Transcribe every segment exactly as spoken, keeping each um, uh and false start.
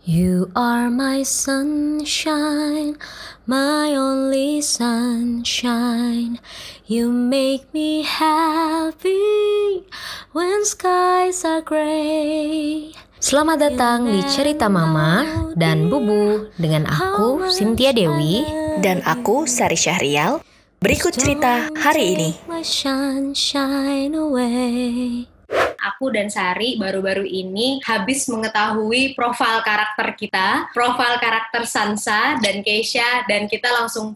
You are my sunshine, my only sunshine. You make me happy when skies are gray. Selamat datang di Cerita Mama dan Bubu dengan aku Sintia Dewi dan aku Sari Syahrial. Berikut cerita hari ini. Aku dan Sari baru-baru ini habis mengetahui profil karakter kita, profil karakter Sansa dan Keisha, dan kita langsung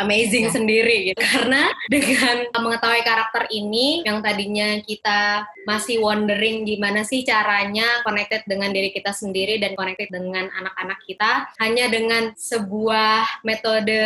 amazing ya. Sendiri gitu. Karena dengan mengetahui karakter ini, yang tadinya kita masih wondering gimana sih caranya connected dengan diri kita sendiri dan connected dengan anak-anak kita, hanya dengan sebuah metode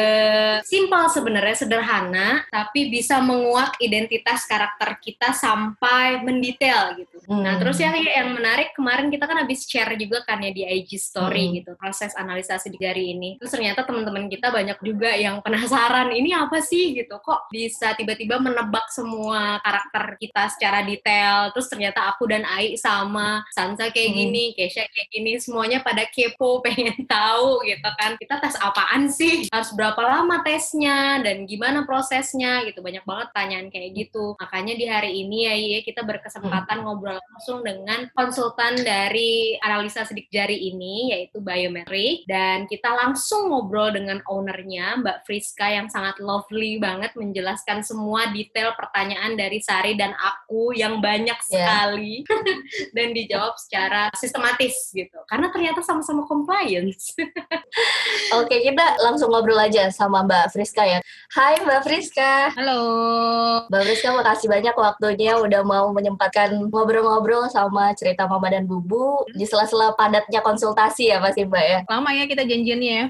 simple sebenarnya, sederhana, tapi bisa menguak identitas karakter kita sampai mendetail gitu. Hmm. Nah terus ya yang menarik, kemarin kita kan habis share juga kan ya di I G story hmm. gitu, proses analisa sedari ini. Terus ternyata teman-teman kita banyak juga yang penasaran, saran ini apa sih gitu, kok bisa tiba-tiba menebak semua karakter kita secara detail. Terus ternyata aku dan Ai sama, Sansa kayak gini, hmm. Keisha kayak gini, semuanya pada kepo, pengen tahu gitu kan, kita tes apaan sih, harus berapa lama tesnya, dan gimana prosesnya gitu. Banyak banget tanyaan kayak gitu. Makanya di hari ini ya kita berkesempatan hmm. ngobrol langsung dengan konsultan dari analisa sidik jari ini, yaitu Biometric, dan kita langsung ngobrol dengan ownernya, Mbak Friska, yang sangat lovely banget menjelaskan semua detail pertanyaan dari Sari dan aku yang banyak sekali yeah. dan dijawab secara sistematis gitu, karena ternyata sama-sama compliance. Oke, kita langsung ngobrol aja sama Mbak Friska ya. Hai Mbak Friska. Halo Mbak Friska, makasih banyak waktunya udah mau menyempatkan ngobrol-ngobrol sama Cerita Mama dan Bubu di sela-sela padatnya konsultasi ya pasti Mbak ya. Lama ya kita janjiannya ya.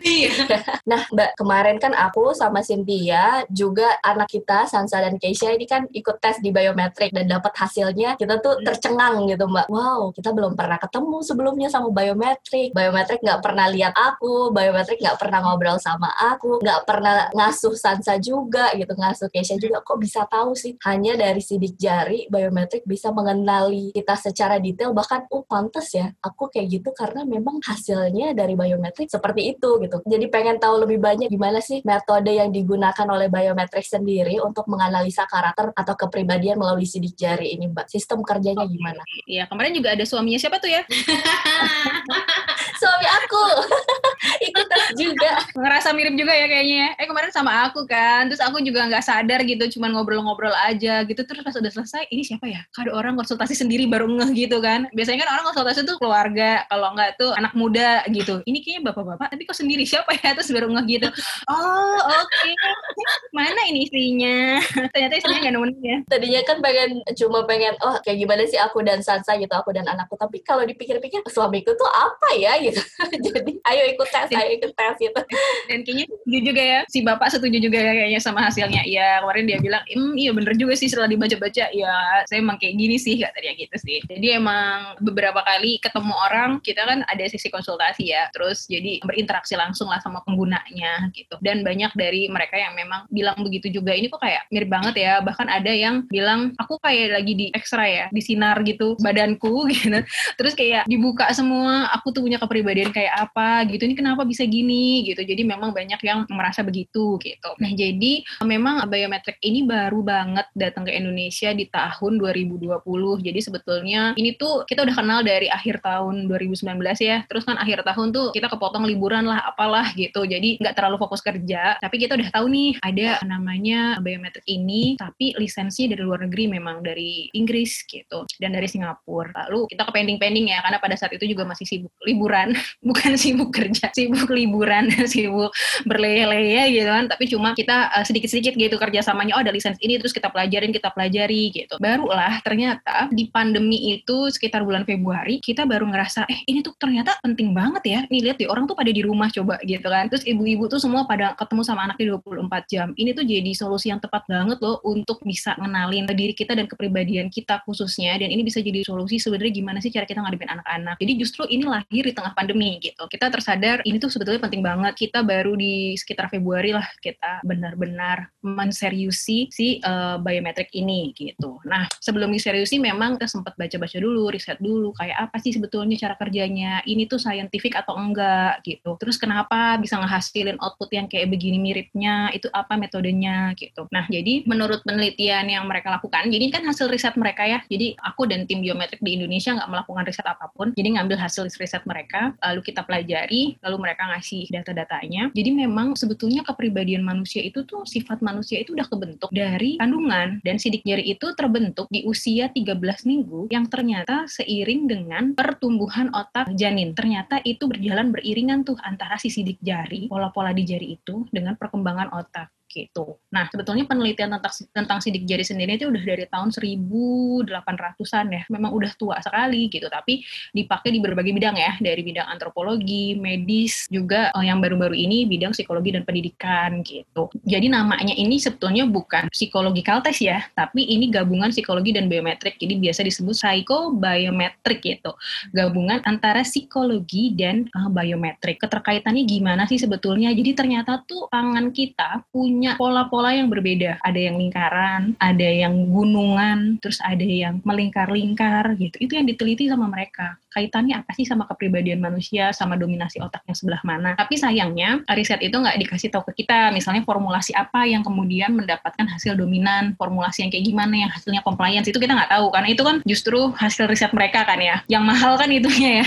Nah Mbak, kemarin kan aku Aku sama Sintia juga anak kita Sansa dan Keisha ini kan ikut tes di Biometric dan dapat hasilnya kita tuh tercengang gitu Mbak. Wow, kita belum pernah ketemu sebelumnya sama Biometric. Biometric nggak pernah lihat aku, Biometric nggak pernah ngobrol sama aku, nggak pernah ngasuh Sansa juga gitu, ngasuh Keisha juga. Kok bisa tahu sih? Hanya dari sidik jari Biometric bisa mengenali kita secara detail. Bahkan oh pantas ya aku kayak gitu karena memang hasilnya dari Biometric seperti itu gitu. Jadi pengen tahu lebih banyak gimana sih metode yang digunakan oleh Biometric sendiri untuk menganalisa karakter atau kepribadian melalui sidik jari ini, Mbak. Sistem kerjanya gimana? Iya, kemarin juga ada suaminya siapa tuh ya? Suami aku! Ikut juga. Ngerasa mirip juga ya kayaknya. Eh, kemarin sama aku kan. Terus aku juga nggak sadar gitu, cuman ngobrol-ngobrol aja gitu. Terus pas udah selesai, ini siapa ya? Ada orang konsultasi sendiri baru ngeh gitu kan. Biasanya kan orang konsultasi tuh keluarga, kalau nggak tuh anak muda gitu. Ini kayaknya bapak-bapak, tapi kok sendiri siapa ya? Terus baru ngeh gitu. Oh, oh, oke. Okay. Mana ini istrinya? Ternyata istrinya nggak nemenin ya. Tadinya kan pengen, cuma pengen, oh kayak gimana sih aku dan Sansa gitu, aku dan anakku. Tapi kalau dipikir-pikir, suamiku tuh apa ya gitu. Jadi, ayo ikut tes, ayo ikut tes gitu. Dan kayaknya setuju juga ya, si bapak setuju juga kayaknya sama hasilnya. Iya, kemarin dia bilang, hmm, iya bener juga sih setelah dibaca-baca. Ya, saya emang kayak gini sih, gak tadi gitu sih. Jadi emang beberapa kali ketemu orang, kita kan ada sesi konsultasi ya. Terus jadi berinteraksi langsung lah sama penggunanya gitu. Dan banyak banyak dari mereka yang memang bilang begitu juga, ini kok kayak mirip banget ya. Bahkan ada yang bilang, aku kayak lagi di X-ray ya, di sinar gitu badanku gitu, terus kayak dibuka semua, aku tuh punya kepribadian kayak apa gitu, ini kenapa bisa gini gitu. Jadi memang banyak yang merasa begitu gitu. Nah jadi memang Biometric ini baru banget datang ke Indonesia di tahun dua ribu dua puluh, jadi sebetulnya ini tuh kita udah kenal dari akhir tahun dua ribu sembilan belas ya, terus kan akhir tahun tuh kita kepotong liburan lah apalah gitu, jadi gak terlalu fokus kerja. Tapi kita udah tahu nih ada namanya Biometric ini, tapi lisensinya dari luar negeri, memang dari Inggris gitu, dan dari Singapura. Lalu kita ke pending-pending ya, karena pada saat itu juga masih sibuk liburan, bukan sibuk kerja, sibuk liburan, sibuk berleleh-leleh gitu kan. Tapi cuma kita uh, sedikit-sedikit gitu kerjasamanya, oh ada lisensi ini, terus kita pelajarin, kita pelajari gitu. Barulah ternyata di pandemi itu sekitar bulan Februari, kita baru ngerasa, eh ini tuh ternyata penting banget ya, nih lihat deh orang tuh pada di rumah coba gitu kan, terus ibu-ibu tuh semua pada ketemu sama anaknya dua puluh empat jam. Ini tuh jadi solusi yang tepat banget loh untuk bisa ngenalin diri kita dan kepribadian kita khususnya, dan ini bisa jadi solusi sebenarnya gimana sih cara kita ngadepin anak-anak. Jadi justru ini lahir di tengah pandemi gitu. Kita tersadar ini tuh sebetulnya penting banget. Kita baru baru di sekitar Februari lah kita benar-benar menseriusi si uh, biometrik ini gitu. Nah, sebelum diseriusi memang kita sempat baca-baca dulu, riset dulu, kayak apa sih sebetulnya cara kerjanya, ini tuh scientific atau enggak gitu. Terus kenapa bisa ngehasilin output yang kayak begini miripnya, itu apa metodenya gitu. Nah, jadi menurut penelitian yang mereka lakukan, jadi kan hasil riset mereka ya, jadi aku dan tim biometrik di Indonesia nggak melakukan riset apapun, jadi ngambil hasil riset mereka, lalu kita pelajari, lalu mereka ngasih data-datanya. Jadi memang sebetulnya kepribadian manusia itu tuh, sifat manusia itu udah kebentuk dari kandungan, dan sidik jari itu terbentuk di usia tiga belas minggu, yang ternyata seiring dengan pertumbuhan otak janin. Ternyata itu berjalan beriringan tuh antara si sidik jari, pola-pola di jari itu, dengan perkembangan otak. Gitu. Nah, sebetulnya penelitian tentang, tentang sidik jari sendiri itu udah dari tahun seribu delapan ratusan ya, memang udah tua sekali gitu, tapi dipakai di berbagai bidang ya, dari bidang antropologi, medis, juga eh, yang baru-baru ini bidang psikologi dan pendidikan gitu. Jadi namanya ini sebetulnya bukan psychological test ya, tapi ini gabungan psikologi dan biometrik, jadi biasa disebut psikobiometrik gitu, gabungan antara psikologi dan eh, biometrik. Keterkaitannya gimana sih sebetulnya? Jadi ternyata tuh tangan kita punya pola-pola yang berbeda. Ada yang lingkaran, ada yang gunungan, terus ada yang melingkar-lingkar gitu. Itu yang diteliti sama mereka. Kaitannya apa sih sama kepribadian manusia, sama dominasi otaknya sebelah mana. Tapi sayangnya, riset itu nggak dikasih tahu ke kita. Misalnya formulasi apa yang kemudian mendapatkan hasil dominan, formulasi yang kayak gimana, yang hasilnya compliance, itu kita nggak tahu. Karena itu kan justru hasil riset mereka kan ya. Yang mahal kan itunya ya.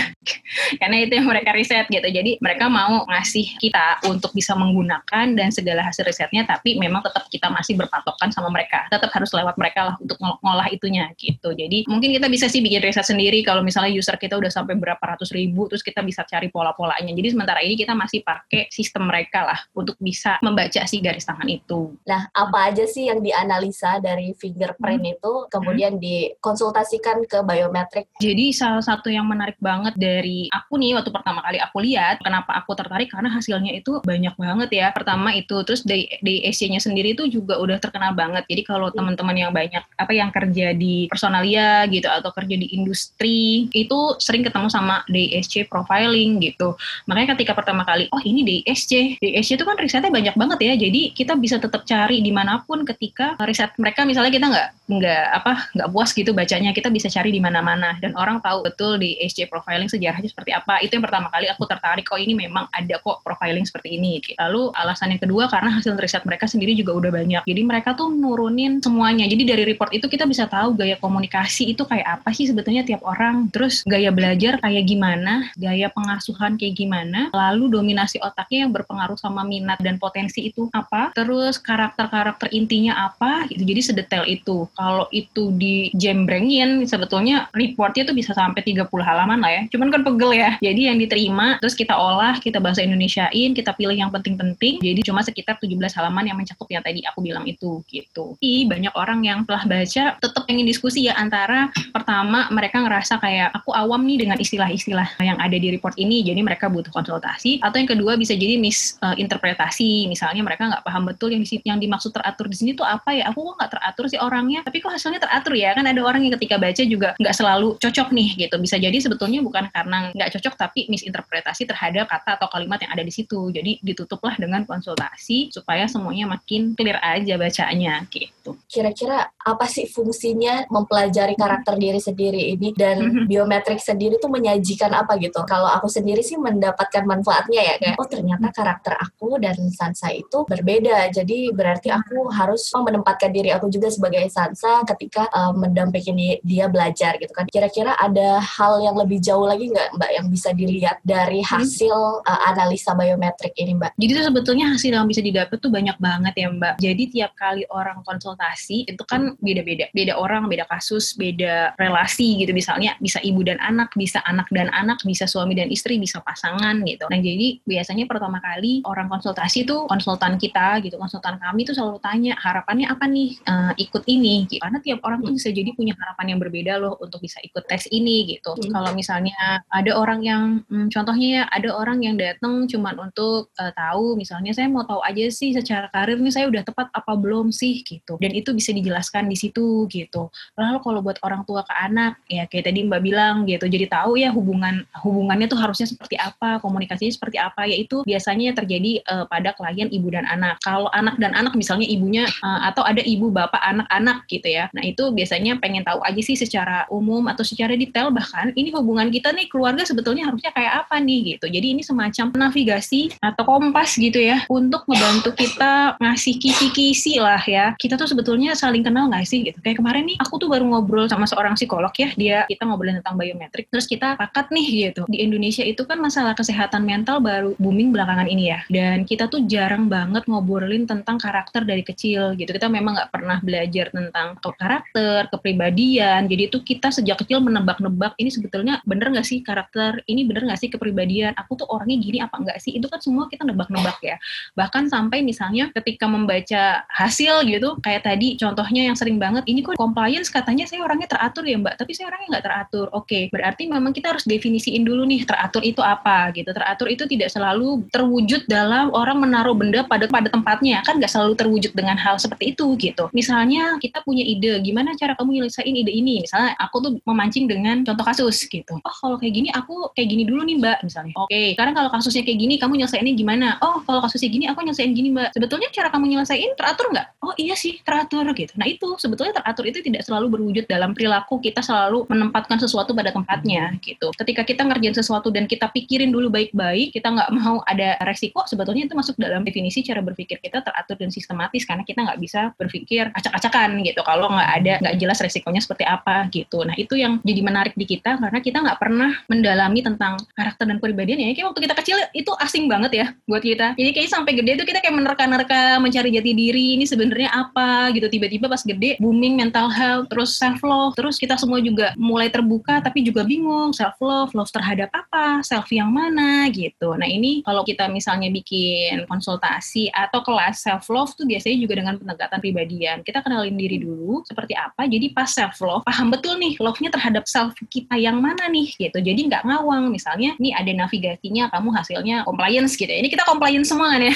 Karena itu yang mereka riset gitu. Jadi mereka mau ngasih kita untuk bisa menggunakan dan segala hasil risetnya, tapi memang tetap kita masih berpatokan sama mereka, tetap harus lewat mereka lah untuk ngolah itunya gitu. Jadi mungkin kita bisa sih bikin riset sendiri kalau misalnya user kita udah sampai berapa ratus ribu, terus kita bisa cari pola-polanya. Jadi sementara ini kita masih pakai sistem mereka lah untuk bisa membaca si garis tangan itu. Nah, apa aja sih yang dianalisa dari fingerprint hmm. itu kemudian hmm. dikonsultasikan ke biometrik? Jadi salah satu yang menarik banget dari aku nih waktu pertama kali aku lihat, kenapa aku tertarik karena hasilnya itu banyak banget ya. Pertama itu, terus dari di Asia-nya sendiri itu juga udah terkenal banget. Jadi kalau teman-teman yang banyak apa yang kerja di personalia gitu atau kerja di industri itu sering ketemu sama D I S C profiling gitu. Makanya ketika pertama kali, oh ini D I S C. D I S C itu kan risetnya banyak banget ya. Jadi kita bisa tetap cari dimanapun ketika riset mereka misalnya kita nggak nggak apa nggak puas gitu bacanya, kita bisa cari di mana-mana dan orang tahu betul D I S C profiling sejarahnya seperti apa. Itu yang pertama kali aku tertarik. Oh ini memang ada kok profiling seperti ini. Lalu alasan yang kedua karena hasil riset mereka sendiri juga udah banyak. Jadi mereka tuh nurunin semuanya. Jadi dari report itu kita bisa tahu gaya komunikasi itu kayak apa sih sebetulnya tiap orang. Terus gaya belajar kayak gimana, gaya pengasuhan kayak gimana, lalu dominasi otaknya yang berpengaruh sama minat dan potensi itu apa, terus karakter-karakter intinya apa, gitu. Jadi sedetail itu. Kalau itu dijembrengin, sebetulnya reportnya tuh bisa sampai tiga puluh halaman lah ya. Cuman kan pegel ya. Jadi yang diterima, terus kita olah, kita bahasa Indonesiain, kita pilih yang penting-penting. Jadi cuma sekitar tujuh belas halaman yang mencakup yang tadi aku bilang itu gitu. Tapi banyak orang yang telah baca tetap ingin diskusi ya, antara pertama mereka ngerasa kayak aku awam nih dengan istilah-istilah yang ada di report ini, jadi mereka butuh konsultasi. Atau yang kedua bisa jadi misinterpretasi, uh, misalnya mereka nggak paham betul yang, disi- yang dimaksud teratur di sini tuh apa ya, aku kok nggak teratur sih orangnya, tapi kok hasilnya teratur ya. Kan ada orang yang ketika baca juga nggak selalu cocok nih gitu. Bisa jadi sebetulnya bukan karena nggak cocok, tapi misinterpretasi terhadap kata atau kalimat yang ada di situ. Jadi ditutuplah dengan konsultasi supaya semuanya makin clear aja bacanya gitu. Kira-kira apa sih fungsinya mempelajari karakter diri sendiri ini, dan biometrik sendiri tuh menyajikan apa gitu? Kalau aku sendiri sih mendapatkan manfaatnya ya, kayak oh ternyata karakter aku dan Sansa itu berbeda, jadi berarti aku harus oh, menempatkan diri aku juga sebagai Sansa ketika uh, mendampingi dia belajar gitu kan. Kira-kira ada hal yang lebih jauh lagi nggak Mbak yang bisa dilihat dari hasil uh, analisa biometrik ini Mbak? Jadi itu sebetulnya hasil yang bisa didapat tuh banyak banget ya Mbak. Jadi tiap kali orang konsultasi itu kan beda-beda, beda orang, beda kasus, beda relasi gitu. Misalnya bisa ibu dan anak, bisa anak dan anak, bisa suami dan istri, bisa pasangan gitu. Nah jadi biasanya pertama kali orang konsultasi tuh konsultan kita gitu, konsultan kami tuh selalu tanya harapannya apa nih uh, ikut ini gitu. Karena tiap orang tuh bisa jadi punya harapan yang berbeda loh untuk bisa ikut tes ini gitu. Hmm. Kalau misalnya ada orang yang hmm, contohnya ya, ada orang yang datang cuman untuk uh, tahu misalnya saya mau tahu aja sih secara karir nih saya udah tepat apa belum sih gitu. Dan itu itu bisa dijelaskan di situ gitu. Lalu kalau buat orang tua ke anak, ya kayak tadi Mbak bilang gitu, jadi tahu ya hubungan hubungannya tuh harusnya seperti apa, komunikasinya seperti apa, yaitu biasanya terjadi uh, pada klien ibu dan anak. Kalau anak dan anak misalnya ibunya uh, atau ada ibu bapak anak-anak gitu ya. Nah itu biasanya pengen tahu aja sih secara umum atau secara detail bahkan ini hubungan kita nih keluarga sebetulnya harusnya kayak apa nih gitu. Jadi ini semacam navigasi atau kompas gitu ya untuk membantu kita ngasih kisi-kisi lah ya. Kita tuh sebetulnya saling kenal nggak sih gitu. Kayak kemarin nih aku tuh baru ngobrol sama seorang psikolog ya, dia kita ngobrolin tentang biometrik. Terus kita pakat nih gitu. Di Indonesia itu kan masalah kesehatan mental baru booming belakangan ini ya. Dan kita tuh jarang banget ngobrolin tentang karakter dari kecil gitu. Kita memang nggak pernah belajar tentang karakter, kepribadian. Jadi itu kita sejak kecil menebak-nebak ini sebetulnya bener nggak sih karakter, ini bener nggak sih kepribadian, aku tuh orangnya gini apa nggak sih? Itu kan semua kita nebak-nebak ya. Bahkan sampai misalnya ketika membaca hasil gitu, kayak tadi contohnya yang sering banget, ini kok compliance katanya saya orangnya teratur ya Mbak, tapi saya orangnya nggak teratur. Oke, berarti memang kita harus definisiin dulu nih teratur itu apa gitu. Teratur itu tidak selalu terwujud dalam orang menaruh benda pada pada tempatnya, kan nggak selalu terwujud dengan hal seperti itu gitu. Misalnya kita punya ide, gimana cara kamu nyelesain ide ini? Misalnya aku tuh memancing dengan contoh kasus gitu. Oh kalau kayak gini aku kayak gini dulu nih Mbak misalnya. Oke, sekarang kalau kasusnya kayak gini kamu nyelesainnya gimana? Oh kalau kasusnya gini aku nyelesain gini Mbak. Sebetulnya cara kamu nyelesain teratur nggak? Oh iya sih teratur gitu. Nah itu sebetulnya teratur itu tidak selalu berwujud dalam perilaku kita selalu menempatkan sesuatu pada tempatnya gitu. Ketika kita ngerjain sesuatu dan kita pikirin dulu baik-baik, kita nggak mau ada resiko, sebetulnya itu masuk dalam definisi cara berpikir kita teratur dan sistematis karena kita nggak bisa berpikir acak-acakan gitu kalau nggak ada nggak jelas resikonya seperti apa gitu. Nah itu yang jadi menarik di kita karena kita nggak pernah mendalami tentang karakter dan kepribadian ya. Kayak waktu kita kecil itu asing banget ya buat kita. Jadi kayak sampai gede itu kita kayak menerka-nerka mencari jati diri ini sebenarnya apa gitu. Tiba-tiba pas gede booming mental health, terus self love, terus kita semua juga mulai terbuka tapi juga bingung self love, love terhadap apa, self yang mana gitu. Nah ini kalau kita misalnya bikin konsultasi atau kelas self love tuh biasanya juga dengan pendekatan pribadian. Kita kenalin diri dulu seperti apa. Jadi pas self love paham betul nih love-nya terhadap self kita yang mana nih gitu. Jadi nggak ngawang misalnya nih ada navigasinya kamu hasilnya compliance gitu. Ini kita compliance semua kan ya.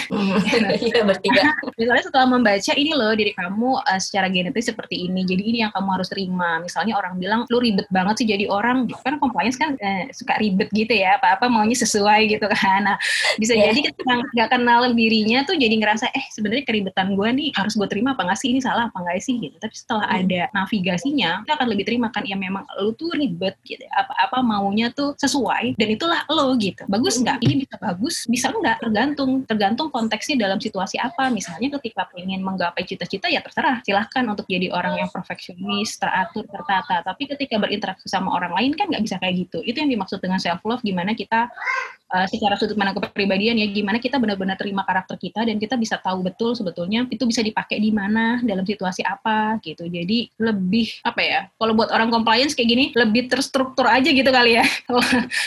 Iya bertiga. Misalnya setelah membaca ini loh diri kamu uh, secara genetis seperti ini. Jadi ini yang kamu harus terima. Misalnya orang bilang lu ribet banget sih jadi orang. Kan compliance kan eh, suka ribet gitu ya. Apa-apa maunya sesuai gitu kan. Nah, bisa yeah. jadi kita nggak kenal dirinya tuh jadi ngerasa eh sebenarnya keribetan gue nih harus gue terima apa nggak sih, ini salah apa nggak sih gitu. Tapi setelah hmm. ada navigasinya kita akan lebih terima kan ya memang lu tuh ribet gitu, apa-apa maunya tuh sesuai dan itulah lo gitu. Bagus nggak? Ini bisa bagus, bisa nggak? Tergantung tergantung konteksnya dalam situasi apa. Misalnya ketika pengen menggapai cita-cita ya terserah, silahkan untuk jadi orang yang perfeksionis, teratur, tertata. Tapi ketika berinteraksi sama orang lain kan nggak bisa kayak gitu. Itu yang dimaksud dengan self love, gimana kita Uh, secara sudut pandang kepribadian ya, gimana kita benar-benar terima karakter kita dan kita bisa tahu betul sebetulnya itu bisa dipakai di mana dalam situasi apa gitu. Jadi lebih apa ya, kalau buat orang compliance kayak gini lebih terstruktur aja gitu kali ya.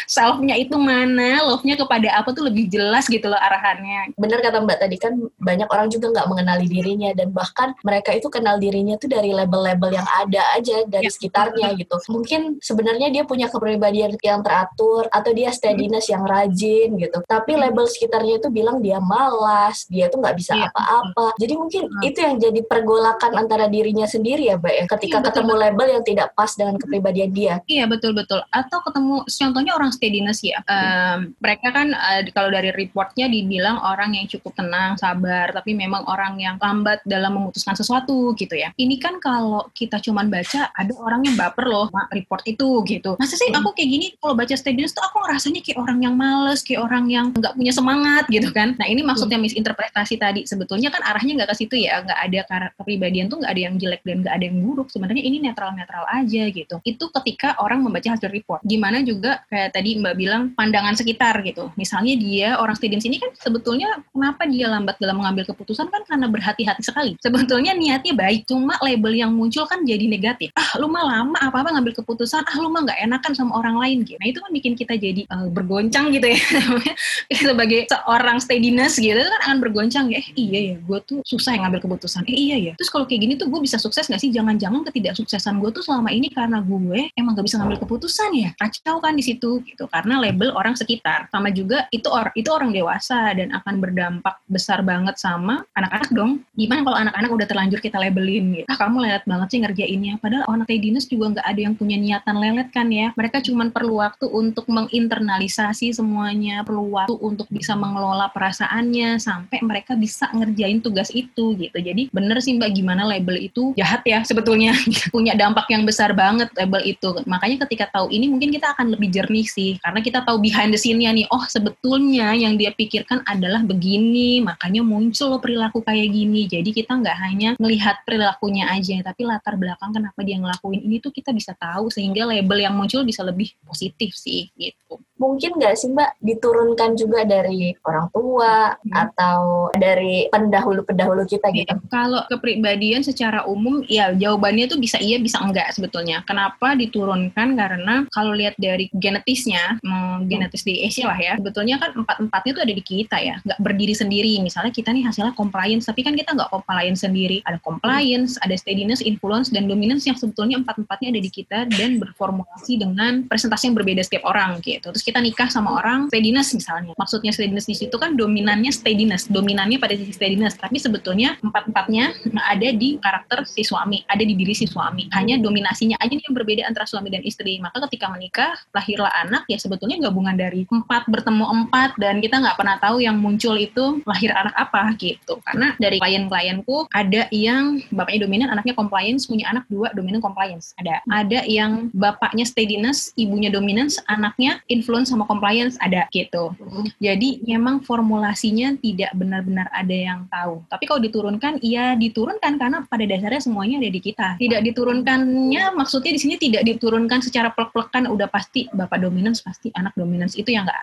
Self-nya itu mana, love-nya kepada apa tuh lebih jelas gitu loh arahannya. Bener kata Mbak tadi kan banyak orang juga nggak mengenali dirinya dan bahkan mereka itu kenal dirinya tuh dari label-label yang ada aja dari ya. sekitarnya gitu. Mungkin sebenarnya dia punya kepribadian yang teratur atau dia steadiness hmm. yang rajin jin gitu, tapi label sekitarnya itu bilang dia malas, dia tuh nggak bisa apa-apa. Jadi mungkin itu yang jadi pergolakan antara dirinya sendiri ya, Mbak ya, ketika iya, ketemu betul. label yang tidak pas dengan kepribadian dia. Iya betul-betul. Atau ketemu, contohnya orang steadiness ya, um, mereka kan uh, kalau dari reportnya dibilang orang yang cukup tenang, sabar, tapi memang orang yang lambat dalam memutuskan sesuatu gitu ya. Ini kan kalau kita cuman baca, ada orang yang baper loh, report itu gitu. Masa sih aku kayak gini, kalau baca steadiness tuh aku ngerasanya kayak orang yang malas, kayak orang yang nggak punya semangat gitu kan. Nah ini maksudnya misinterpretasi tadi. Sebetulnya kan arahnya nggak ke situ ya. Nggak ada kepribadian tuh nggak ada yang jelek dan nggak ada yang buruk. Sebenarnya ini netral-netral aja gitu. Itu ketika orang membaca hasil report. Gimana juga kayak tadi Mbak bilang pandangan sekitar gitu. Misalnya dia orang steadiness ini kan sebetulnya kenapa dia lambat dalam mengambil keputusan kan karena berhati-hati sekali. Sebetulnya niatnya baik, cuma label yang muncul kan jadi negatif. Ah lu mah lama apa-apa ngambil keputusan. Ah lu mah nggak enakan sama orang lain gitu. Nah itu kan bikin kita jadi uh, bergoncang gitu ya. kayak, kayak sebagai seorang steadiness gitu kan akan bergoncang ya, eh, iya ya gue tuh susah yang ngambil keputusan, eh iya ya terus kalau kayak gini tuh gue bisa sukses gak sih, jangan-jangan ketidaksuksesan gue tuh selama ini karena gue emang gak bisa ngambil keputusan ya, kacau kan di situ gitu karena label orang sekitar. Sama juga itu, or, itu orang dewasa dan akan berdampak besar banget sama anak-anak dong. Gimana kalau anak-anak udah terlanjur kita labelin gitu, ah kamu lelet banget sih ngerjainnya, padahal anak dinas juga gak ada yang punya niatan lelet kan ya, mereka cuma perlu waktu untuk menginternalisasi semuanya, perlu waktu untuk bisa mengelola perasaannya sampai mereka bisa ngerjain tugas itu gitu. Jadi bener sih mbak, gimana label itu jahat ya sebetulnya punya dampak yang besar banget label itu. Makanya ketika tahu ini mungkin kita akan lebih jernih sih, karena kita tahu behind the scene-nya nih, oh sebetulnya yang dia pikirkan adalah begini, makanya muncul loh perilaku kayak gini. Jadi kita gak hanya melihat perilakunya aja, tapi latar belakang kenapa dia ngelakuin ini tuh kita bisa tahu, sehingga label yang muncul bisa lebih positif sih gitu. Mungkin nggak sih mbak diturunkan juga dari orang tua hmm. atau dari pendahulu-pendahulu kita gitu? Ya, kalau kepribadian secara umum ya jawabannya tuh bisa iya bisa enggak sebetulnya. Kenapa diturunkan? Karena kalau lihat dari genetisnya, hmm, genetis di Asia lah ya, sebetulnya kan empat-empatnya tuh ada di kita ya, nggak berdiri sendiri. Misalnya kita nih hasilnya compliance, tapi kan kita nggak compliance sendiri. Ada compliance, hmm. ada steadiness, influence, dan dominance yang sebetulnya empat-empatnya ada di kita dan berformulasi dengan presentasi yang berbeda setiap orang gitu. Terus kita kita nikah sama orang steadiness misalnya. Maksudnya steadiness di situ kan dominannya steadiness, dominannya pada sisi steadiness, tapi sebetulnya empat-empatnya ada di karakter si suami, ada di diri si suami. Hanya dominasinya aja yang berbeda antara suami dan istri. Maka ketika menikah, lahirlah anak ya sebetulnya gabungan dari empat bertemu empat, dan kita nggak pernah tahu yang muncul itu lahir anak apa gitu. Karena dari klien-klienku ada yang bapaknya dominan, anaknya compliance, punya anak dua dominan compliance. Ada. Ada yang bapaknya steadiness, ibunya dominance, anaknya influence sama compliance, ada gitu. Jadi memang formulasinya tidak benar-benar ada yang tahu. Tapi kalau diturunkan, iya diturunkan karena pada dasarnya semuanya ada di kita. Tidak diturunkannya maksudnya di sini tidak diturunkan secara plek-plekan udah pasti bapak dominance pasti anak dominance, itu yang nggak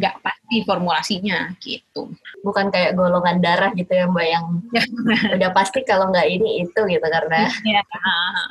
nggak hmm. pasti formulasinya gitu. Bukan kayak golongan darah gitu ya mbak yang udah pasti kalau nggak ini itu gitu karena. Ya,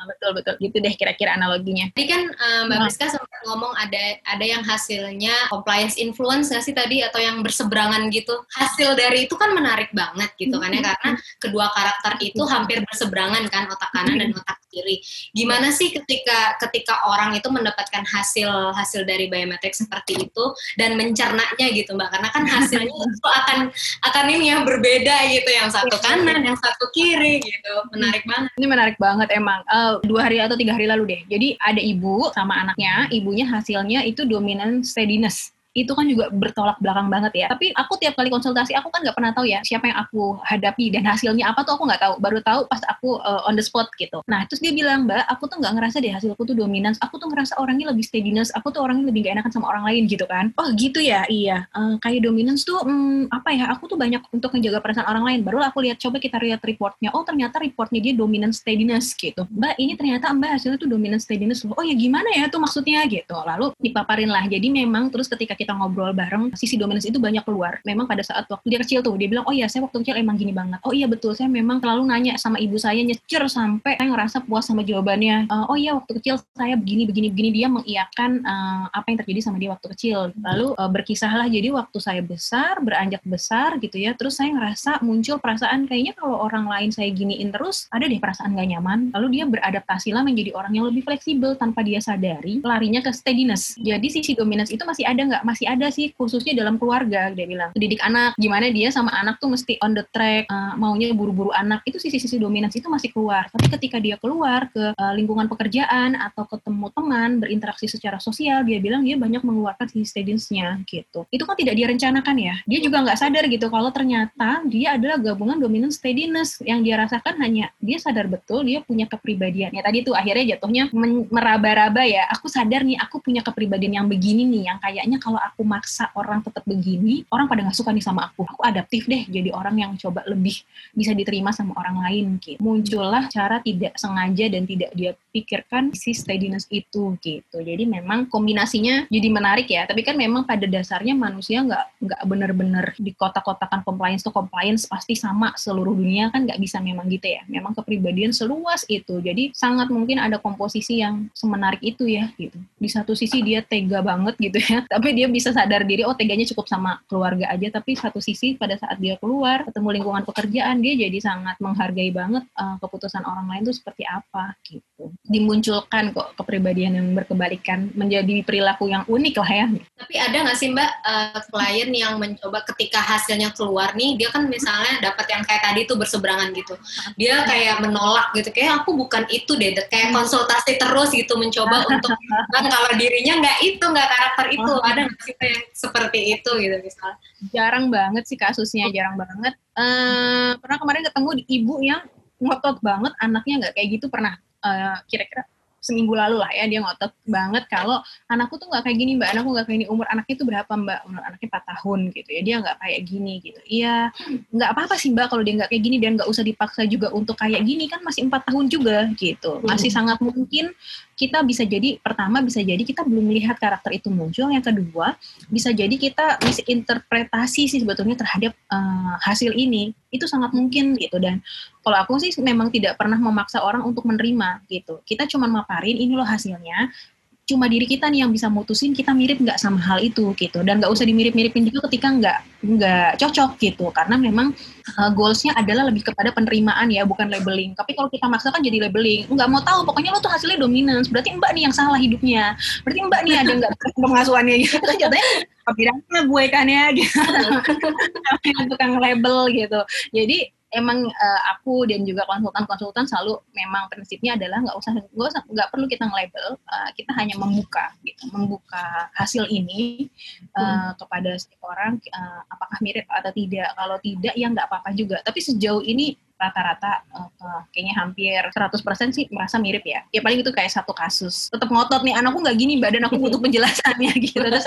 betul betul gitu deh kira-kira analoginya. Tadi kan um, mbak Friska nah. sempat ngomong ada ada yang hasil hasilnya compliance influence nggak sih tadi, atau yang berseberangan gitu. Hasil dari itu kan menarik banget gitu kan ya, karena kedua karakter itu hampir berseberangan kan, otak kanan dan otak kiri. Gimana sih ketika ketika orang itu mendapatkan hasil hasil dari biometrik seperti itu dan mencernanya gitu mbak, karena kan hasilnya itu akan akan ini yang berbeda gitu, yang satu kanan yang satu kiri gitu. Menarik banget, ini menarik banget emang. Uh, dua hari atau tiga hari lalu deh, jadi ada ibu sama anaknya, ibunya hasilnya itu dominan steadiness. Itu kan juga bertolak belakang banget ya. Tapi aku tiap kali konsultasi, aku kan nggak pernah tahu ya siapa yang aku hadapi dan hasilnya apa tuh aku nggak tahu. Baru tahu pas aku uh, on the spot gitu. Nah, terus dia bilang, mbak, aku tuh nggak ngerasa deh hasilku tuh dominance. Aku tuh ngerasa orangnya lebih steadiness. Aku tuh orangnya lebih nggak enakan sama orang lain gitu kan. Oh gitu ya, iya. Uh, kayak dominance tuh hmm, apa ya? Aku tuh banyak untuk menjaga perasaan orang lain. Barulah aku lihat, coba kita lihat reportnya. Oh ternyata reportnya dia dominance steadiness gitu. Mbak, ini ternyata mbak hasilnya tuh dominance steadiness loh. Oh ya gimana ya tuh maksudnya gitu. Lalu dipaparin lah. Jadi memang terus ketika kita ngobrol bareng, sisi dominance itu banyak keluar. Memang pada saat waktu dia kecil tuh, dia bilang, oh iya saya waktu kecil emang gini banget. Oh iya betul, saya memang selalu nanya sama ibu saya, nyecer sampai saya ngerasa puas sama jawabannya. Uh, oh iya waktu kecil saya begini, begini, begini. Dia mengiyakan uh, apa yang terjadi sama dia waktu kecil. Lalu uh, berkisahlah, jadi waktu saya besar, beranjak besar gitu ya, terus saya ngerasa muncul perasaan, kayaknya kalau orang lain saya giniin terus, ada deh perasaan gak nyaman. Lalu dia beradaptasilah menjadi orang yang lebih fleksibel tanpa dia sadari, larinya ke steadiness. Jadi sisi dominance itu masih ada gak? Masih ada sih, khususnya dalam keluarga. Dia bilang, didik anak, gimana dia sama anak tuh mesti on the track, uh, maunya buru-buru anak, itu sisi-sisi dominansi itu masih keluar. Tapi ketika dia keluar ke uh, lingkungan pekerjaan atau ketemu teman, berinteraksi secara sosial, dia bilang dia banyak mengeluarkan sisi steadiness-nya gitu. Itu kan tidak direncanakan ya, dia juga gak sadar gitu kalau ternyata dia adalah gabungan dominan steadiness. Yang dia rasakan hanya dia sadar betul dia punya kepribadian ya tadi tuh, akhirnya jatuhnya men- meraba-raba ya, aku sadar nih aku punya kepribadian yang begini nih, yang kayaknya kalau aku maksa orang tetap begini, orang pada nggak suka nih sama aku. Aku adaptif deh, jadi orang yang coba lebih bisa diterima sama orang lain gitu. Muncullah cara tidak sengaja dan tidak dia pikirkan si steadiness itu gitu. Jadi memang kombinasinya jadi menarik ya. Tapi kan memang pada dasarnya manusia nggak nggak benar-benar dikotak-kotakan compliance to compliance pasti sama seluruh dunia kan, nggak bisa memang gitu ya. Memang kepribadian seluas itu. Jadi sangat mungkin ada komposisi yang semenarik itu ya gitu. Di satu sisi dia tega banget gitu ya, tapi dia bisa sadar diri, oh teganya cukup sama keluarga aja, tapi satu sisi pada saat dia keluar, ketemu lingkungan pekerjaan, dia jadi sangat menghargai banget uh, keputusan orang lain tuh seperti apa, gitu. Dimunculkan kok kepribadian yang berkebalikan, menjadi perilaku yang unik lah ya. Tapi ada nggak sih Mbak, uh, klien yang mencoba ketika hasilnya keluar nih, dia kan misalnya dapat yang kayak tadi tuh berseberangan gitu, dia kayak menolak gitu, kayak aku bukan itu deh, kayak konsultasi terus gitu, mencoba untuk kan kalau dirinya nggak itu, nggak karakter itu, oh, ada nggak sih yang seperti itu gitu misalnya? Jarang banget sih kasusnya, jarang banget. Uh, pernah kemarin ketemu ibu yang ngotot banget, anaknya nggak kayak gitu, pernah uh, kira-kira seminggu lalu lah ya, dia ngotot banget kalau anakku tuh nggak kayak gini Mbak, anakku nggak kayak gini, umur anaknya tuh berapa Mbak, umur anaknya empat tahun gitu ya, dia nggak kayak gini gitu. Iya, nggak apa-apa sih Mbak kalau dia nggak kayak gini, dan nggak usah dipaksa juga untuk kayak gini, kan masih empat tahun juga gitu, masih sangat mungkin. Kita bisa jadi, pertama bisa jadi kita belum melihat karakter itu muncul, yang kedua bisa jadi kita misinterpretasi sih sebetulnya terhadap uh, hasil ini, itu sangat mungkin gitu. Dan kalau aku sih memang tidak pernah memaksa orang untuk menerima gitu, kita cuma maparin ini loh hasilnya, cuma diri kita nih yang bisa mutusin kita mirip nggak sama hal itu gitu, dan nggak usah dimirip-miripin juga ketika nggak nggak cocok gitu, karena memang uh, goalsnya adalah lebih kepada penerimaan ya, bukan labeling. Tapi kalau kita maksa kan jadi labeling, nggak mau tahu, pokoknya lo tuh hasilnya dominans, berarti Mbak nih yang salah hidupnya, berarti Mbak nih ada nggak pengasuhannya gitu, jatuhnya kepirangnya gue kan ya gitu, tukang label gitu. Jadi emang uh, aku dan juga konsultan-konsultan selalu memang prinsipnya adalah nggak usah, nggak perlu kita nge-label, uh, kita hanya membuka, gitu, membuka hasil ini uh, hmm. kepada setiap orang, uh, apakah mirip atau tidak. Kalau tidak, ya nggak apa-apa juga. Tapi sejauh ini rata-rata uh, kayaknya hampir seratus persen sih merasa mirip ya. Ya paling itu kayak satu kasus. Tetap ngotot nih, anakku nggak gini Mbak, dan aku butuh penjelasannya gitu. Terus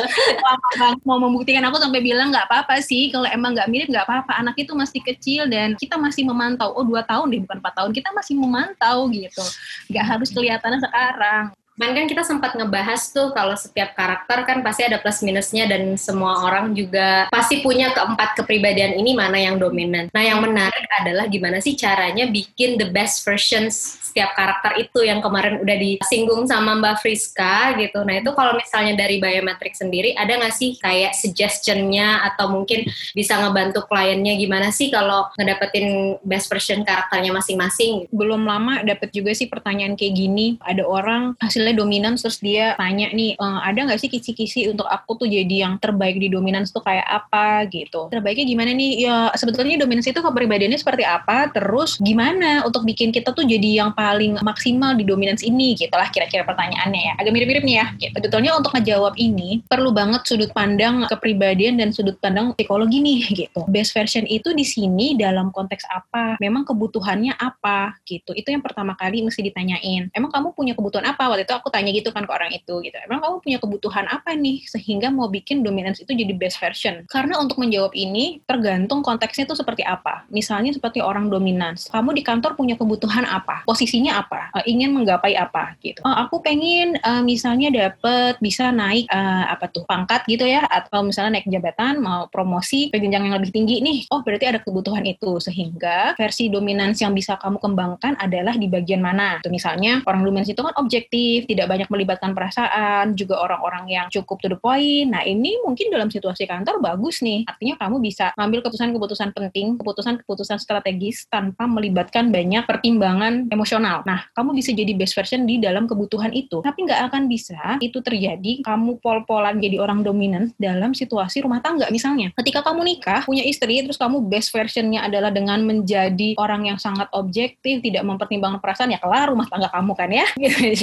mau membuktikan aku sampai bilang nggak apa-apa sih, kalau emang nggak mirip nggak apa-apa. Anak itu masih kecil dan kita masih memantau. Oh dua tahun deh, bukan empat tahun. Kita masih memantau gitu. Nggak harus kelihatannya sekarang. Kan kita sempat ngebahas tuh kalau setiap karakter kan pasti ada plus minusnya, dan semua orang juga pasti punya keempat kepribadian ini, mana yang dominan. Nah yang menarik adalah gimana sih caranya bikin the best versions setiap karakter itu, yang kemarin udah disinggung sama Mbak Friska gitu. Nah itu kalau misalnya dari Biometric sendiri, ada gak sih kayak suggestion-nya atau mungkin bisa ngebantu kliennya gimana sih kalau ngedapetin best version karakternya masing-masing? Belum lama dapet juga sih pertanyaan kayak gini, ada orang hasilnya dominan, terus dia tanya nih, e, ada nggak sih kisi-kisi untuk aku tuh jadi yang terbaik di dominan tuh kayak apa gitu, terbaiknya gimana nih ya, sebetulnya dominan itu kepribadiannya seperti apa, terus gimana untuk bikin kita tuh jadi yang paling maksimal di dominan ini gitulah kira-kira pertanyaannya ya, agak mirip-mirip nih ya gitu. Betulnya untuk ngejawab ini perlu banget sudut pandang kepribadian dan sudut pandang psikologi nih gitu, best version itu di sini dalam konteks apa, memang kebutuhannya apa gitu, itu yang pertama kali mesti ditanyain, emang kamu punya kebutuhan apa. Waktu itu aku tanya gitu kan ke orang itu gitu, emang kamu punya kebutuhan apa nih sehingga mau bikin dominance itu jadi best version, karena untuk menjawab ini tergantung konteksnya itu seperti apa. Misalnya seperti orang dominance, kamu di kantor punya kebutuhan apa, posisinya apa, uh, ingin menggapai apa gitu. Oh, aku pengen uh, misalnya dapet bisa naik uh, apa tuh pangkat gitu ya, atau misalnya naik jabatan, mau promosi ke jenjang yang lebih tinggi nih. Oh berarti ada kebutuhan itu, sehingga versi dominance yang bisa kamu kembangkan adalah di bagian mana. Tuh, misalnya orang dominance itu kan objektif, tidak banyak melibatkan perasaan, juga orang-orang yang cukup to the point. Nah ini mungkin dalam situasi kantor bagus nih, artinya kamu bisa ngambil keputusan-keputusan penting, keputusan-keputusan strategis tanpa melibatkan banyak pertimbangan emosional. Nah kamu bisa jadi best version di dalam kebutuhan itu, tapi nggak akan bisa itu terjadi kamu pol-polan jadi orang dominan dalam situasi rumah tangga. Misalnya ketika kamu nikah, punya istri, terus kamu best versionnya adalah dengan menjadi orang yang sangat objektif, tidak mempertimbangkan perasaan, ya kelar rumah tangga kamu kan ya.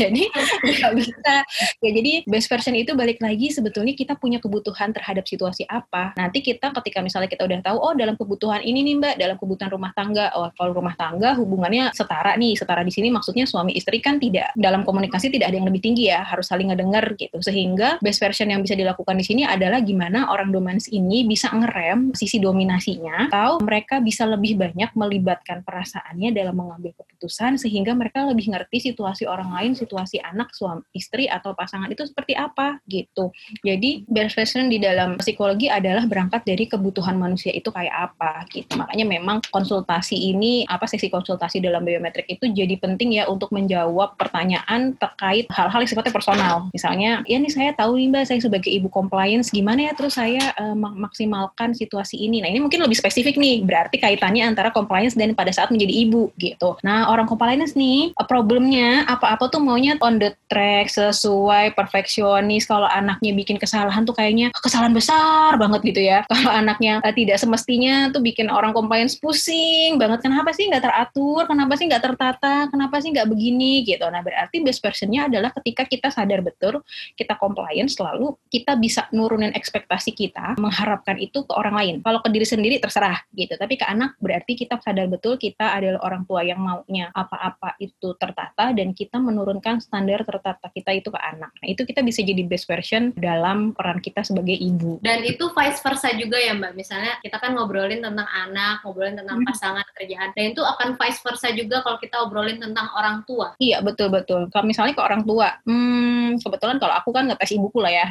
Jadi nggak bisa ya. Jadi best version itu balik lagi sebetulnya kita punya kebutuhan terhadap situasi apa. Nanti kita ketika misalnya kita udah tahu, oh dalam kebutuhan ini nih Mbak, dalam kebutuhan rumah tangga, oh kalau rumah tangga hubungannya setara nih, setara di sini maksudnya suami istri kan tidak, dalam komunikasi tidak ada yang lebih tinggi ya, harus saling ngedengar gitu. Sehingga best version yang bisa dilakukan di sini adalah gimana orang dominans ini bisa ngerem sisi dominasinya, atau mereka bisa lebih banyak melibatkan perasaannya dalam mengambil keputusan, sehingga mereka lebih ngerti situasi orang lain, situasi anak, anak, suami istri atau pasangan itu seperti apa gitu. Jadi behavior di dalam psikologi adalah berangkat dari kebutuhan manusia itu kayak apa gitu. Makanya memang konsultasi ini apa sesi konsultasi dalam biometrik itu jadi penting ya untuk menjawab pertanyaan terkait hal-hal yang sifatnya personal. Misalnya, ya nih saya tahu nih Mbak, saya sebagai ibu compliance gimana ya terus saya uh, maksimalkan situasi ini. Nah, ini mungkin lebih spesifik nih. Berarti kaitannya antara compliance dan pada saat menjadi ibu gitu. Nah, orang compliance nih problemnya apa-apa tuh maunya on the track, sesuai perfeksionis. Kalau anaknya bikin kesalahan tuh kayaknya kesalahan besar banget gitu ya. Kalau anaknya uh, tidak semestinya tuh bikin orang compliance pusing banget. Kenapa sih nggak teratur? Kenapa sih nggak tertata? Kenapa sih nggak begini gitu. Nah, berarti best person-nya adalah ketika kita sadar betul, kita compliance, lalu kita bisa nurunin ekspektasi kita, mengharapkan itu ke orang lain. Kalau ke diri sendiri terserah gitu, tapi ke anak berarti kita sadar betul kita adalah orang tua yang maunya apa-apa itu tertata dan kita menurunkan standar tertata kita itu ke anak. Nah, itu kita bisa jadi best version dalam peran kita sebagai ibu. Dan itu vice versa juga ya Mbak, misalnya kita kan ngobrolin tentang anak, ngobrolin tentang pasangan, kerjaan, dan itu akan vice versa juga kalau kita ngobrolin tentang orang tua. Iya, betul-betul. Kalau misalnya ke orang tua, hmm kebetulan kalau aku kan ngetes ibuku lah ya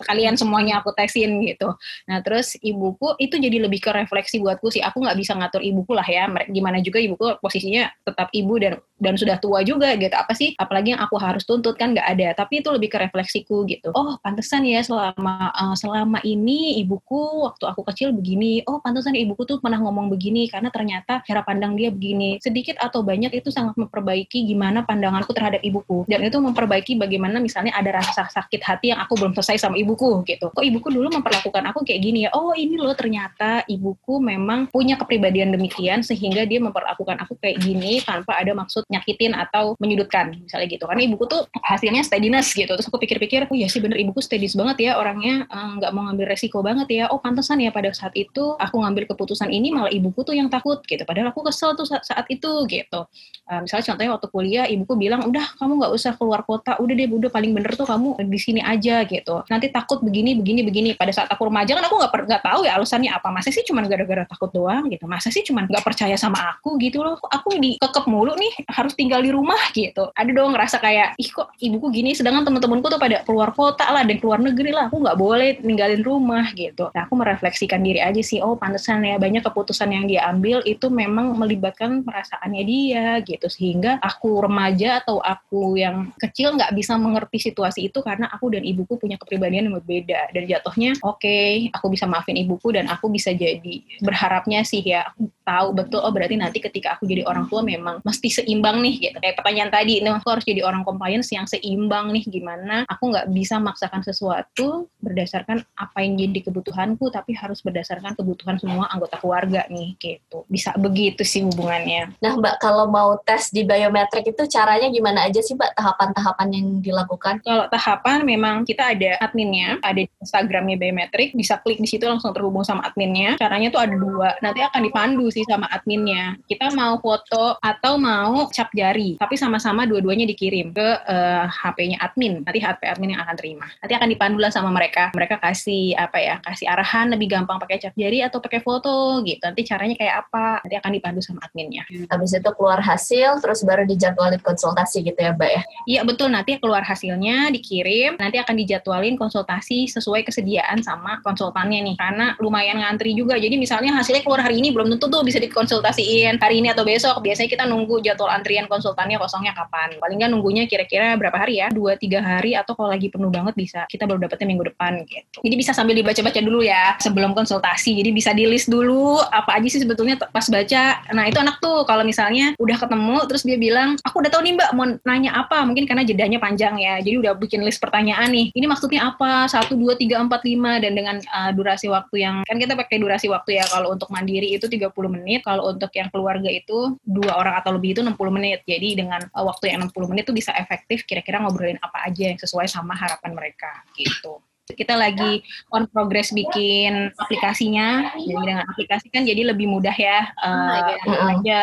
sekalian semuanya aku tesin gitu. Nah terus ibuku itu jadi lebih ke refleksi buatku sih, aku gak bisa ngatur ibuku lah ya, gimana juga ibuku posisinya tetap ibu dan dan sudah tua juga gitu, apa sih apalagi yang aku harus tuntut kan gak ada, tapi itu lebih ke refleksiku gitu. Oh pantesan ya selama uh, selama ini ibuku waktu aku kecil begini, oh pantesan ibuku tuh pernah ngomong begini karena ternyata cara pandang dia begini, sedikit atau banyak itu sangat memperbaiki gimana pandanganku terhadap ibuku, dan itu memperbaiki bagaimana Mana misalnya ada rasa sakit hati yang aku belum selesai sama ibuku gitu. Kok ibuku dulu memperlakukan aku kayak gini ya? Oh ini loh ternyata ibuku memang punya kepribadian demikian sehingga dia memperlakukan aku kayak gini tanpa ada maksud nyakitin atau menyudutkan misalnya gitu. Karena ibuku tuh hasilnya steadiness gitu. Terus aku pikir-pikir, oh ya sih bener ibuku steadiness banget ya orangnya, nggak eh, mau ngambil resiko banget ya. Oh pantesan ya pada saat itu aku ngambil keputusan ini malah ibuku tuh yang takut gitu. Padahal aku kesel tuh saat, saat itu gitu. Uh, misalnya contohnya waktu kuliah ibuku bilang udah kamu nggak usah keluar kota, udah deh udah paling bener tuh kamu di sini aja gitu. Nanti takut begini, begini, begini. Pada saat aku remaja kan aku gak, per, gak tahu ya alasannya apa. Masa sih cuman gara-gara takut doang gitu. Masa sih cuman gak percaya sama aku gitu loh. Aku dikekep mulu nih, harus tinggal di rumah gitu. Ada dong ngerasa kayak, ih kok ibuku gini, sedangkan temen-temenku tuh pada keluar kota lah, dan keluar negeri lah. Aku gak boleh ninggalin rumah gitu. Nah aku merefleksikan diri aja sih, oh pantesan ya banyak keputusan yang dia ambil itu memang melibatkan perasaannya dia gitu. Sehingga aku remaja atau aku yang kecil gak bisa mengerti situasi itu karena aku dan ibuku punya kepribadian yang berbeda, dan jatuhnya oke okay, aku bisa maafin ibuku dan aku bisa jadi berharapnya sih ya aku tahu betul oh berarti nanti ketika aku jadi orang tua memang mesti seimbang nih gitu, kayak pertanyaan tadi nih, aku harus jadi orang compliance yang seimbang nih, gimana aku nggak bisa maksakan sesuatu berdasarkan apa yang jadi kebutuhanku tapi harus berdasarkan kebutuhan semua anggota keluarga nih gitu, bisa begitu sih hubungannya. Nah Mbak kalau mau tes di biometrik itu caranya gimana aja sih Mbak, tahapan-tahapan yang dilakukan? Kalau tahapan memang kita ada adminnya, ada di Instagramnya biometrik, bisa klik di situ langsung terhubung sama adminnya. Caranya tuh ada dua, nanti akan dipandu sih sama adminnya. Kita mau foto atau mau cap jari, tapi sama-sama dua-duanya dikirim ke uh, H P-nya admin. Nanti H P admin yang akan terima. Nanti akan dipandu lah sama mereka. Mereka kasih apa ya? Kasih arahan lebih gampang pakai cap jari atau pakai foto gitu. Nanti caranya kayak apa? Nanti akan dipandu sama adminnya. Habis itu keluar hasil, terus baru dijadwalin konsultasi gitu ya, Mbak ya? Iya betul. Nanti keluar hasilnya dikirim, nanti akan dijadwalin konsultasi sesuai kesediaan sama konsultannya nih, karena lumayan ngantri juga. Jadi misalnya hasilnya keluar hari ini belum tentu tuh bisa dikonsultasiin hari ini atau besok. Biasanya kita nunggu jadwal antrian konsultannya kosongnya kapan, paling nggak nunggunya kira-kira berapa hari ya, dua tiga hari, atau kalau lagi penuh banget bisa kita baru dapetnya minggu depan gitu. Jadi bisa sambil dibaca-baca dulu ya sebelum konsultasi, jadi bisa di list dulu apa aja sih sebetulnya pas baca. Nah itu enak tuh kalau misalnya udah ketemu terus dia bilang aku udah tahu nih Mbak mau nanya apa, mungkin karena jeda panjang ya, jadi udah bikin list pertanyaan nih, ini maksudnya apa, satu, dua, tiga, empat, lima, dan dengan uh, durasi waktu yang, kan kita pakai durasi waktu ya, kalau untuk mandiri itu tiga puluh menit, kalau untuk yang keluarga itu dua orang atau lebih itu enam puluh menit, jadi dengan uh, waktu yang enam puluh menit itu bisa efektif kira-kira ngobrolin apa aja yang sesuai sama harapan mereka gitu. Kita lagi on progress bikin aplikasinya, jadi dengan aplikasi kan jadi lebih mudah ya, uh, uh-huh. aja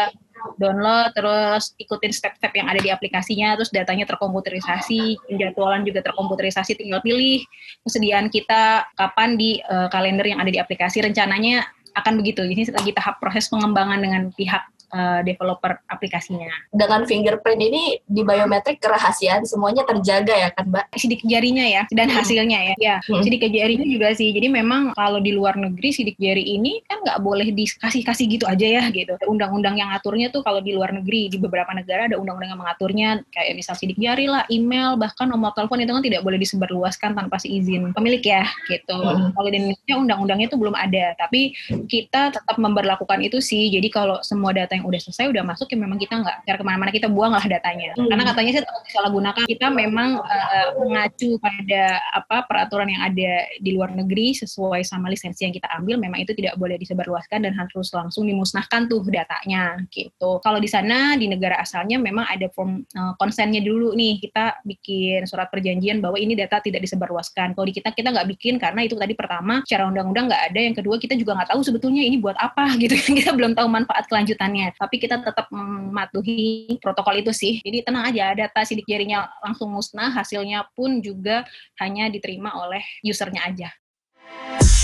download, terus ikutin step-step yang ada di aplikasinya, terus datanya terkomputerisasi, jadwalan juga terkomputerisasi, tinggal pilih kesediaan kita kapan di uh, kalender yang ada di aplikasi. Rencananya akan begitu, ini lagi tahap proses pengembangan dengan pihak uh, developer aplikasinya. Dengan fingerprint ini di biometrik kerahasiaan semuanya terjaga ya kan Mbak? Sidik jarinya ya, dan hasilnya ya. Ya, hmm. sidik jarinya juga sih. Jadi memang kalau di luar negeri sidik jari ini kan nggak boleh dikasih-kasih gitu aja ya gitu. Undang-undang yang aturnya tuh kalau di luar negeri, di beberapa negara ada undang-undang yang mengaturnya kayak misal sidik jari lah, email, bahkan nomor telepon itu kan tidak boleh disebarluaskan tanpa seizin pemilik ya gitu. Hmm. Kalau di Indonesia undang-undangnya itu belum ada, tapi kita tetap memberlakukan itu sih. Jadi kalau semua data yang udah selesai, udah masuk ya memang kita nggak cari kemana-mana, kita buang lah datanya. Hmm. Karena katanya sih disalahgunakan. Kita memang uh, mengacu pada apa peraturan yang ada di luar negeri sesuai sama lisensi yang kita ambil, memang itu tidak boleh disebarluaskan dan harus langsung dimusnahkan tuh datanya gitu. Kalau di sana di negara asalnya memang ada form uh, konsennya dulu nih, kita bikin surat perjanjian bahwa ini data tidak disebarluaskan. Kalau di kita kita nggak bikin karena itu tadi pertama secara undang-undang nggak ada, yang kedua kita juga nggak tahu sebetulnya ini buat apa gitu kan, kita belum tahu manfaat kelanjutannya. Tapi kita tetap mematuhi protokol itu sih. Jadi tenang aja, data sidik jarinya langsung musnah, hasilnya pun juga hanya diterima oleh usernya aja.